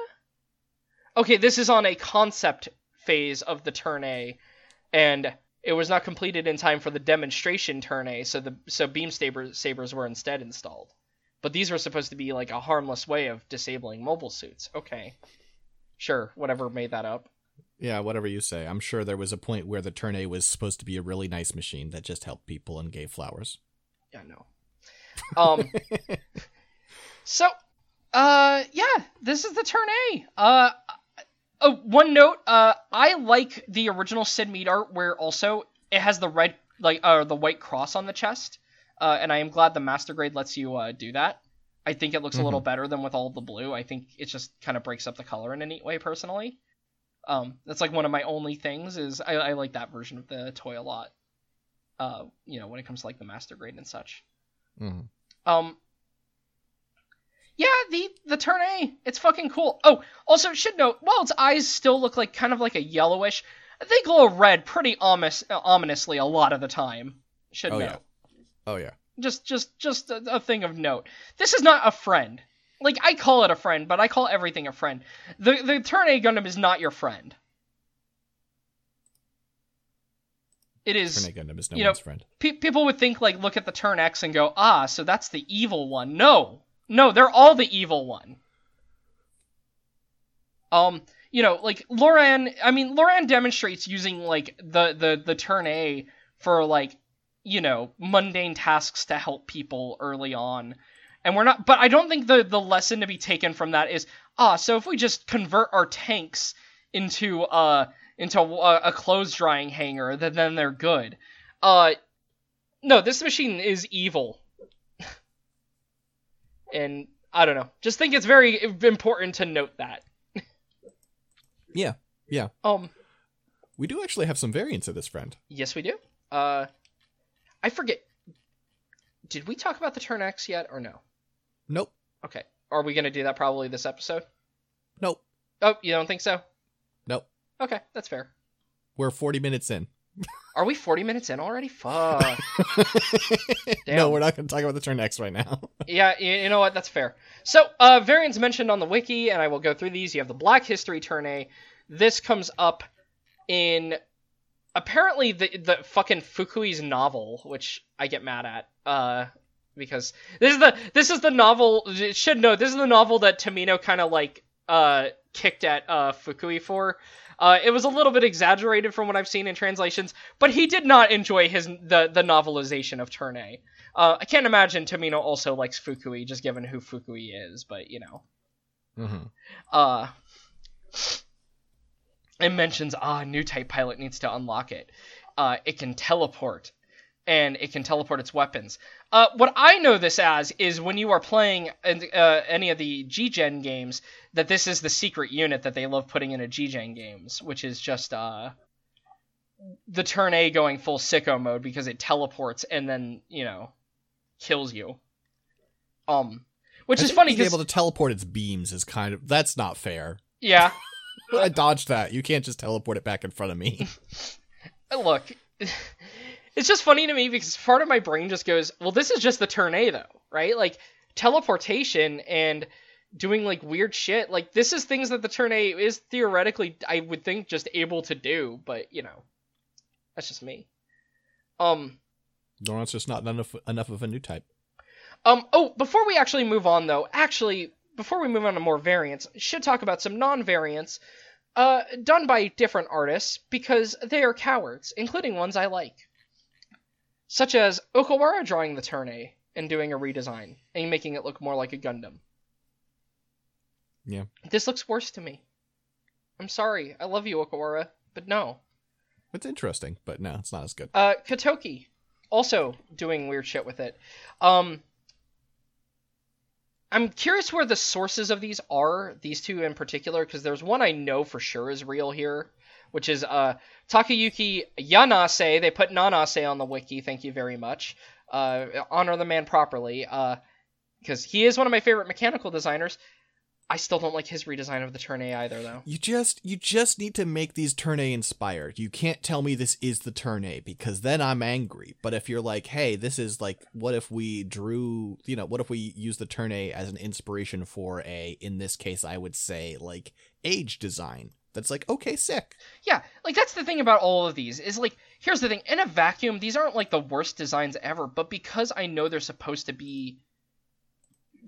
Okay, this is on a concept phase of the Turn A, and it was not completed in time for the demonstration Turn A, so beam sabers were instead installed. But these were supposed to be like a harmless way of disabling mobile suits. Okay. Sure, whatever made that up. Yeah, whatever you say. I'm sure there was a point where the Turn A was supposed to be a really nice machine that just helped people and gave flowers. Yeah, no. Yeah, this is the Turn A. One note, I like the original Sid Mead art where also it has the red, like, the white cross on the chest. And I am glad the Master Grade lets you do that. I think it looks a little better than with all the blue. I think it just kind of breaks up the color in a neat way, personally. That's like one of my only things is I like that version of the toy a lot. When it comes to like the Master Grade and such. Yeah, the Turn A, it's fucking cool. Oh, also should note, while its eyes still look like kind of like a yellowish, they glow red pretty ominously a lot of the time. Oh yeah. Just a thing of note. This is not a friend. Like, I call it a friend, but I call everything a friend. The Turn A Gundam is not your friend. It is. Turn A Gundam is no one's friend. People would think, like, look at the Turn X and go, ah, so that's the evil one. No, they're all the evil one. Loran demonstrates using, like, the Turn A for, like, mundane tasks to help people early on. And we're not, but I don't think the lesson to be taken from that is, so if we just convert our tanks into a clothes drying hanger, then they're good. No, this machine is evil. And I don't know, just think it's very important to note that. Yeah. We do actually have some variants of this friend. Yes, we do. I forget. Did we talk about the Turn X yet or no? Nope. Okay. Are we going to do that probably this episode? Nope. Oh, you don't think so? Nope. Okay, that's fair. We're 40 minutes in. Are we 40 minutes in already? Fuck. No, we're not going to talk about the Turn X right now. Yeah, you know what? That's fair. So, variants mentioned on the wiki, and I will go through these. You have the Black History Turn A. This comes up in apparently the fucking Fukui's novel, which I get mad at. Because this is the novel. It should know this is the novel that Tomino kind of like kicked at Fukui for. It was a little bit exaggerated from what I've seen in translations, but he did not enjoy the novelization of Turn A. I can't imagine Tomino also likes Fukui, just given who Fukui is. But it mentions a new type pilot needs to unlock it. It can teleport. And it can teleport its weapons. What I know this as is when you are playing any of the G-Gen games, that this is the secret unit that they love putting into G-Gen games, which is just the Turn A going full sicko mode because it teleports and then, kills you. Which is funny because being able to teleport its beams is that's not fair. Yeah. I dodged that. You can't just teleport it back in front of me. Look... It's just funny to me because part of my brain just goes, well, this is just the Turn A, though, right? Like, teleportation and doing, like, weird shit. Like, this is things that the Turn A is theoretically, I would think, just able to do. But, that's just me. Loran's just not enough of a new type. Before we actually move on, though, before we move on to more variants, should talk about some non-variants done by different artists because they are cowards, including ones I like. Such as Okawara drawing the Turn A and doing a redesign and making it look more like a Gundam. Yeah. This looks worse to me. I'm sorry. I love you, Okawara, but no. It's interesting, but no, it's not as good. Katoki also doing weird shit with it. I'm curious where the sources of these are, these two in particular, because there's one I know for sure is real here, which is Takayuki Yanase. They put Nanase on the wiki. Thank you very much. Honor the man properly, because he is one of my favorite mechanical designers. I still don't like his redesign of the Turn A either, though. You just need to make these Turn A inspired. You can't tell me this is the Turn A, because then I'm angry. But if you're like, hey, this is like, what if we drew, what if we use the Turn A as an inspiration for a, in this case, I would say, like, age design. That's like, okay, sick. Yeah, like, that's the thing about all of these, is, like, here's the thing. In a vacuum, these aren't, like, the worst designs ever, but because I know they're supposed to be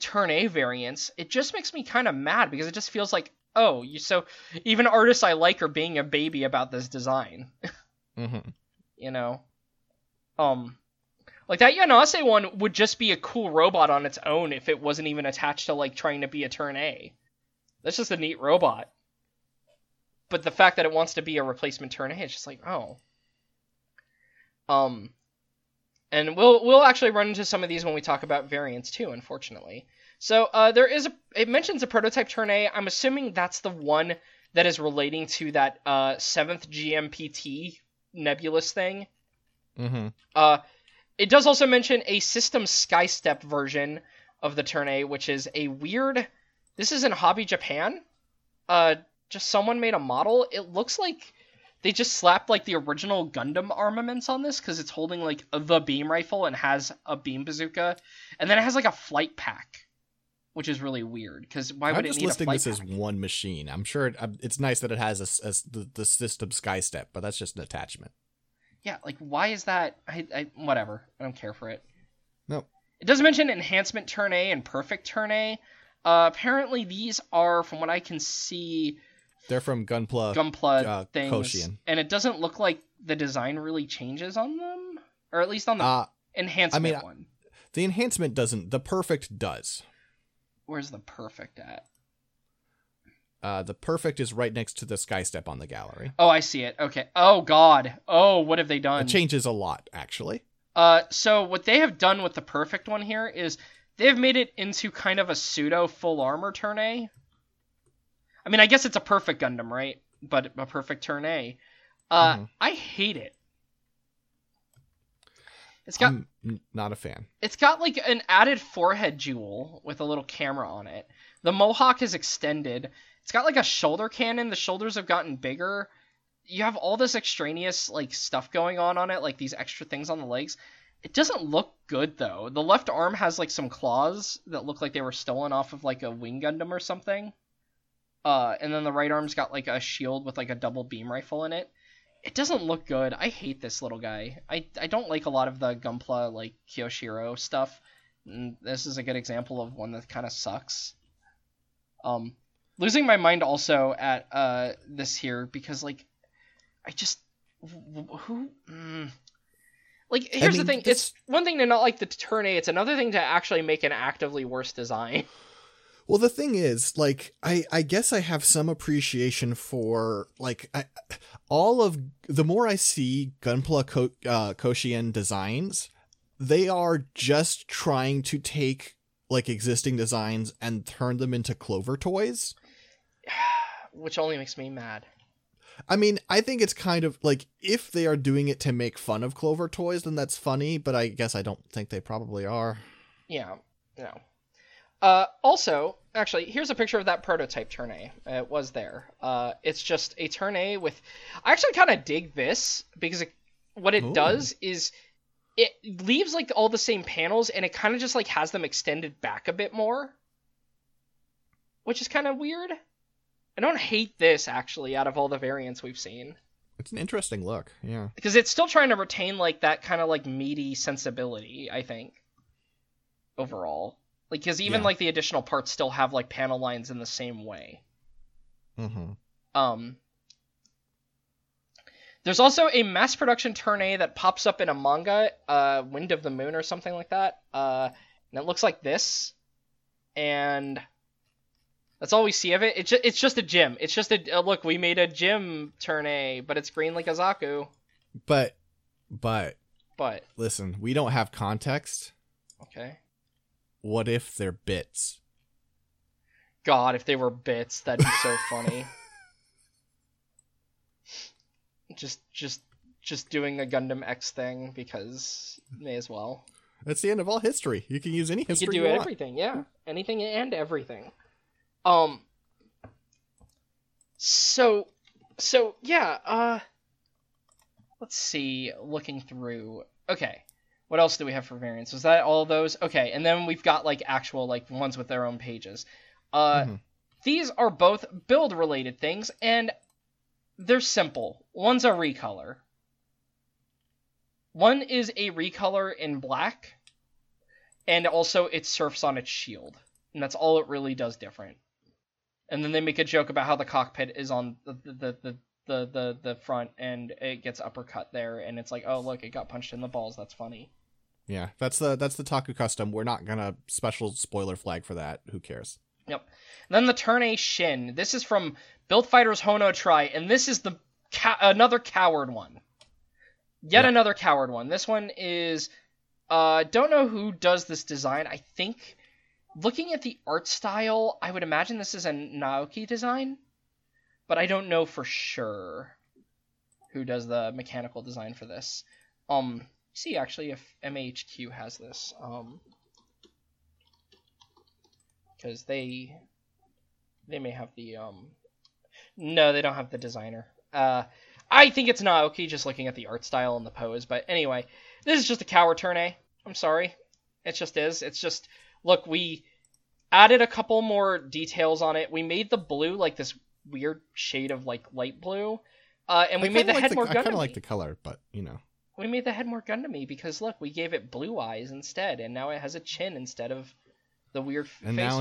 Turn A variants, it just makes me kind of mad because it just feels like oh, you so even artists I like are being a baby about this design. Mm-hmm. You know? Like, that Yanase one would just be a cool robot on its own if it wasn't even attached to, like, trying to be a Turn A. That's just a neat robot. But the fact that it wants to be a replacement Turn A, it's just like, oh. And we'll actually run into some of these when we talk about variants, too, unfortunately. So, there is a... It mentions a prototype Turn A. I'm assuming that's the one that is relating to that, 7th GMPT nebulous thing. Mm-hmm. It does also mention a System Skystep version of the Turn A, which is a weird... This is in Hobby Japan. Just someone made a model. It looks like they just slapped, like, the original Gundam armaments on this, because it's holding, like, the beam rifle and has a beam bazooka. And then it has, like, a flight pack, which is really weird, because why would it need a flight pack? I'm just listing this as one machine. I'm sure it's nice that it has the System Skystep, but that's just an attachment. Yeah, like, why is that? Whatever. I don't care for it. No. It does mention Enhancement Turn A and Perfect Turn A. Apparently these are, from what I can see... They're from Gunpla things. Koshian. And it doesn't look like the design really changes on them. Or at least on the Enhancement one. The Enhancement doesn't. The Perfect does. Where's the Perfect at? The Perfect is right next to the Skystep on the gallery. Oh, I see it. Okay. Oh, God. Oh, what have they done? It changes a lot, actually. So what they have done with the Perfect one here is they've made it into kind of a pseudo full armor Turn A. I mean, I guess it's a Perfect Gundam, right? But a Perfect Turn A. Mm-hmm. I hate it. I'm not a fan. It's got like an added forehead jewel with a little camera on it. The mohawk is extended. It's got, like, a shoulder cannon. The shoulders have gotten bigger. You have all this extraneous, like, stuff going on it, like, these extra things on the legs. It doesn't look good, though. The left arm has, like, some claws that look like they were stolen off of, like, a Wing Gundam or something. And then the right arm's got, like, a shield with, like, a double beam rifle in it. It doesn't look good. I hate this little guy. I don't like a lot of the Gunpla, like, Kyoshiro stuff. And this is a good example of one that kind of sucks. Losing my mind also at this here, because, like, I just... Who? Like, here's the thing. It's one thing to not like the Turn A. It's another thing to actually make an actively worse design. Well, the thing is, like, I guess I have some appreciation for, like, all of... The more I see Gunpla Koshian designs, they are just trying to take, like, existing designs and turn them into Clover toys. Which only makes me mad. I mean, I think it's kind of like, if they are doing it to make fun of Clover toys, then that's funny, but I guess I don't think they probably are. Yeah, no. Also, actually, here's a picture of that prototype Turn A. It was there. It's just a Turn A with... I actually kind of dig this, because what it Ooh. Does is... It leaves, like, all the same panels, and it kind of just, like, has them extended back a bit more. Which is kind of weird. I don't hate this, actually, out of all the variants we've seen. It's an interesting look, yeah. Because it's still trying to retain, like, that kind of, like, meaty sensibility, I think. Overall. Like, because even, like, the additional parts still have, like, panel lines in the same way. Mm-hmm. There's also a mass production Turn A that pops up in a manga, Wind of the Moon or something like that. And it looks like this. And that's all we see of it. It's just a gym. It's just look, we made a gym Turn A, but it's green like a Zaku. But. Listen, we don't have context. Okay. What if they're bits? God, if they were bits, that'd be so funny. Just doing a Gundam X thing, because may as well. That's the end of all history. You can use any history you want. You can do everything, yeah. Anything and everything. So yeah, let's see, looking through. Okay. What else do we have for variants? Was that all those? Okay, and then we've got, like, actual, like, ones with their own pages. These are both build-related things, and they're simple. One's a recolor. One is a recolor in black, and also it surfs on its shield. And that's all it really does different. And then they make a joke about how the cockpit is on the front, and it gets uppercut there, and it's like, oh look, it got punched in the balls. That's funny. Yeah, that's the Taku custom. We're not gonna special spoiler flag for that. Who cares? Yep. And then the Turn A Shin. This is from Build Fighters Hono Try, and this is the another coward one. Another coward one. This one is don't know who does this design. I think looking at the art style, I would imagine this is a Naoki design, but I don't know for sure who does the mechanical design for this. See actually if MHQ has this, because they may have the no, they don't have the designer. I think it's Naoki, just looking at the art style and the pose. But anyway, this is just a coward Turn A. I'm sorry, it just is. It's just, look, we added a couple more details on it. We made the blue like this weird shade of like light blue, and we made the head more Gundam-y. I kind of like the color, but you know. We made the head more Gundam-y because, look, we gave it blue eyes instead, and now it has a chin instead of the weird face. And now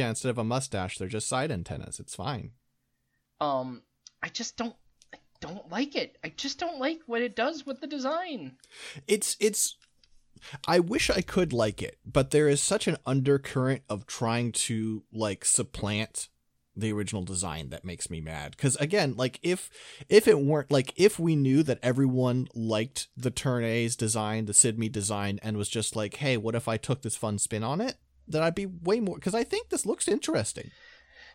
instead of a mustache, they're just side antennas. It's fine. I don't like it. I just don't like what it does with the design. It's I wish I could like it, but there is such an undercurrent of trying to like supplant the original design that makes me mad. Because again, like if it weren't like, if we knew that everyone liked the Turn A's design, the Sid Mead design, and was just like, hey, what if I took this fun spin on it, then I'd be way more, because I think this looks interesting.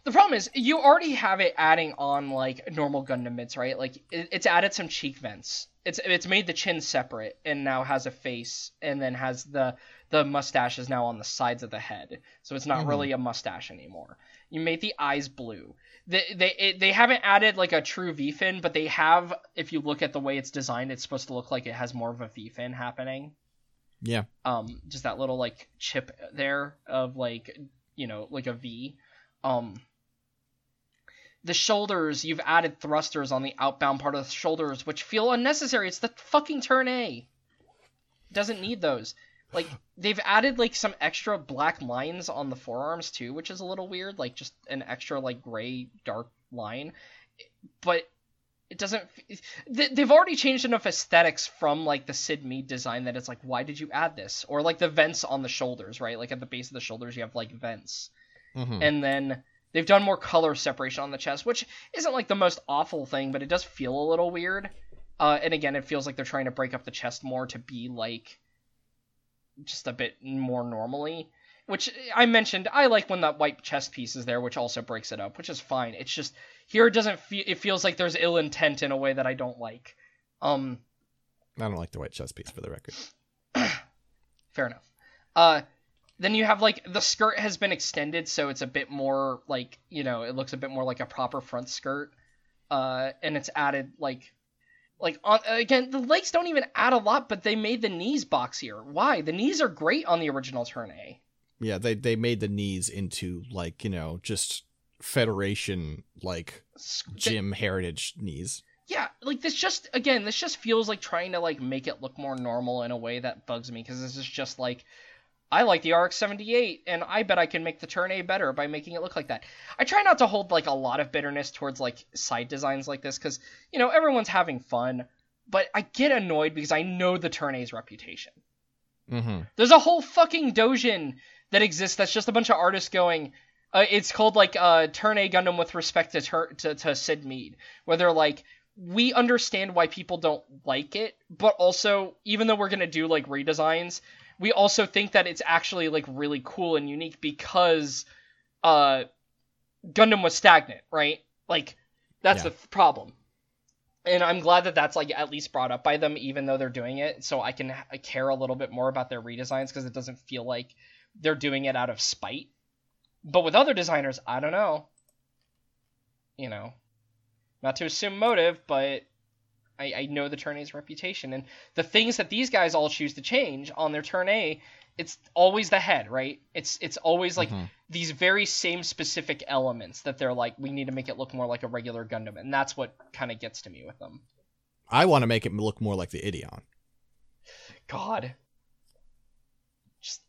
The problem is you already have it adding on like normal Gundam mitts, right? Like it's added some cheek vents, it's made the chin separate, and now has a face, and then has the mustache is now on the sides of the head, so it's not really a mustache anymore. You made the eyes blue. They haven't added like a true V-fin, but they have. If you look at the way it's designed, it's supposed to look like it has more of a V-fin happening. Yeah. Just that little like chip there of like, you know, like a V. The shoulders, you've added thrusters on the outbound part of the shoulders, which feel unnecessary. It's the fucking Turn A. Doesn't need those. Like, they've added, like, some extra black lines on the forearms, too, which is a little weird. Like, just an extra, like, gray, dark line. But it doesn't... They've already changed enough aesthetics from, like, the Sid Mead design that it's like, why did you add this? Or, like, the vents on the shoulders, right? Like, at the base of the shoulders, you have, like, vents. Mm-hmm. And then they've done more color separation on the chest, which isn't, like, the most awful thing, but it does feel a little weird. And, again, it feels like they're trying to break up the chest more to be, like... just a bit more normally, which I mentioned. I like when that white chest piece is there, which also breaks it up, which is fine. It's just here it doesn't feel, it feels like there's ill intent in a way that I don't like. I don't like the white chest piece, for the record. Fair enough. Then you have like the skirt has been extended, so it's a bit more like, you know, it looks a bit more like a proper front skirt. And it's added like on, again, the legs don't even add a lot, but they made the knees boxier. Why? The knees are great on the original Turn A. Yeah, they made the knees into, like, you know, just Federation, like, gym heritage knees. Yeah, like, this just, again, this just feels like trying to, like, make it look more normal in a way that bugs me, because this is just, like, I like the RX-78, and I bet I can make the Turn A better by making it look like that. I try not to hold, like, a lot of bitterness towards, like, side designs like this, because, you know, everyone's having fun, but I get annoyed because I know the Turn A's reputation. Mm-hmm. There's a whole fucking doujin that exists that's just a bunch of artists going, it's called, like, Turn A Gundam with respect to Sid Mead, where they're like, we understand why people don't like it, but also, even though we're going to do, like, redesigns... we also think that it's actually, like, really cool and unique because Gundam was stagnant, right? Like, that's the problem. And I'm glad that that's, like, at least brought up by them, even though they're doing it. So I can care a little bit more about their redesigns because it doesn't feel like they're doing it out of spite. But with other designers, I don't know. You know, not to assume motive, but... I know the Turn A's reputation, and the things that these guys all choose to change on their Turn A, it's always the head, right? It's always like these very same specific elements that they're like, we need to make it look more like a regular Gundam, and that's what kind of gets to me with them. I want to make it look more like the Ideon. God. Just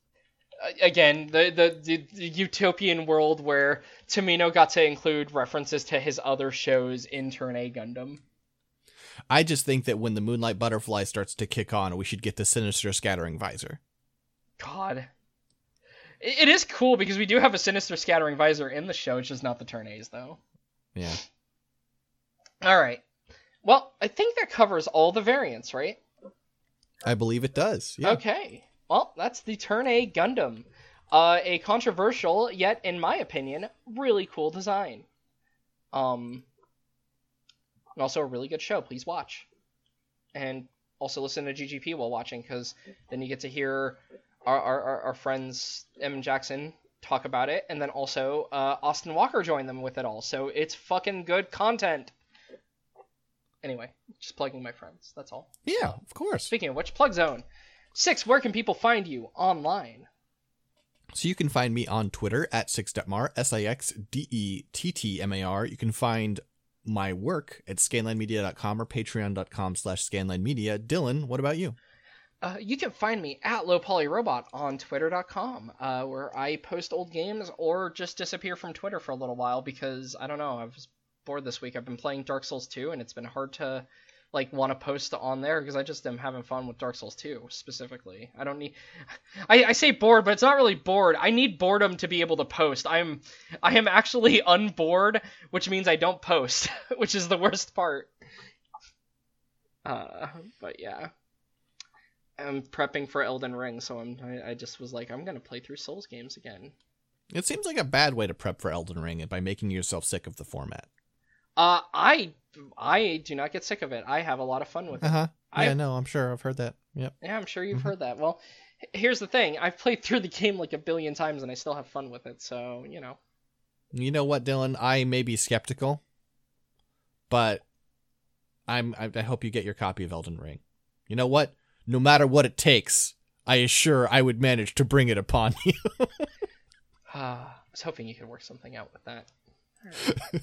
again, the utopian world where Tomino got to include references to his other shows in Turn A Gundam. I just think that when the Moonlight Butterfly starts to kick on, we should get the Sinister Scattering Visor. God. It is cool because we do have a Sinister Scattering Visor in the show. It's just not the Turn A's, though. Yeah. All right. Well, I think that covers all the variants, right? I believe it does. Yeah. Okay. Well, that's the Turn A Gundam. A controversial, yet, in my opinion, really cool design. And also a really good show. Please watch. And also listen to GGP while watching, because then you get to hear our friends Em and Jackson talk about it, and then also Austin Walker joined them with it all. So it's fucking good content. Anyway, just plugging my friends. That's all. Yeah, of course. Speaking of which, Plug Zone. 6, where can people find you online? So you can find me on Twitter at sixdetmar, SIXDETTMAR. You can find my work at scanlinemedia.com or patreon.com/scanlinemedia. Dylan, what about you? You can find me at lowpolyrobot on twitter.com, where I post old games or just disappear from Twitter for a little while because, I don't know, I was bored this week. I've been playing Dark Souls 2, and it's been hard to want to post on there because I just am having fun with Dark Souls 2, specifically. I don't need... I say bored, but it's not really bored. I need boredom to be able to post. I am actually unbored, which means I don't post, which is the worst part. But yeah. I'm prepping for Elden Ring, so I just was like, I'm going to play through Souls games again. It seems like a bad way to prep for Elden Ring by making yourself sick of the format. I do not get sick of it. I have a lot of fun with it. Uh-huh. Yeah, no, I'm sure. I've heard that. Yep. Yeah, I'm sure you've heard that. Well, here's the thing. I've played through the game like a billion times, and I still have fun with it, so, you know. You know what, Dylan? I may be skeptical, but I hope you get your copy of Elden Ring. You know what? No matter what it takes, I assure I would manage to bring it upon you. I was hoping you could work something out with that. Right.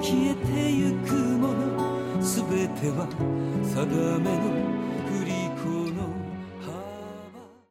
消えてゆくもの全ては定めの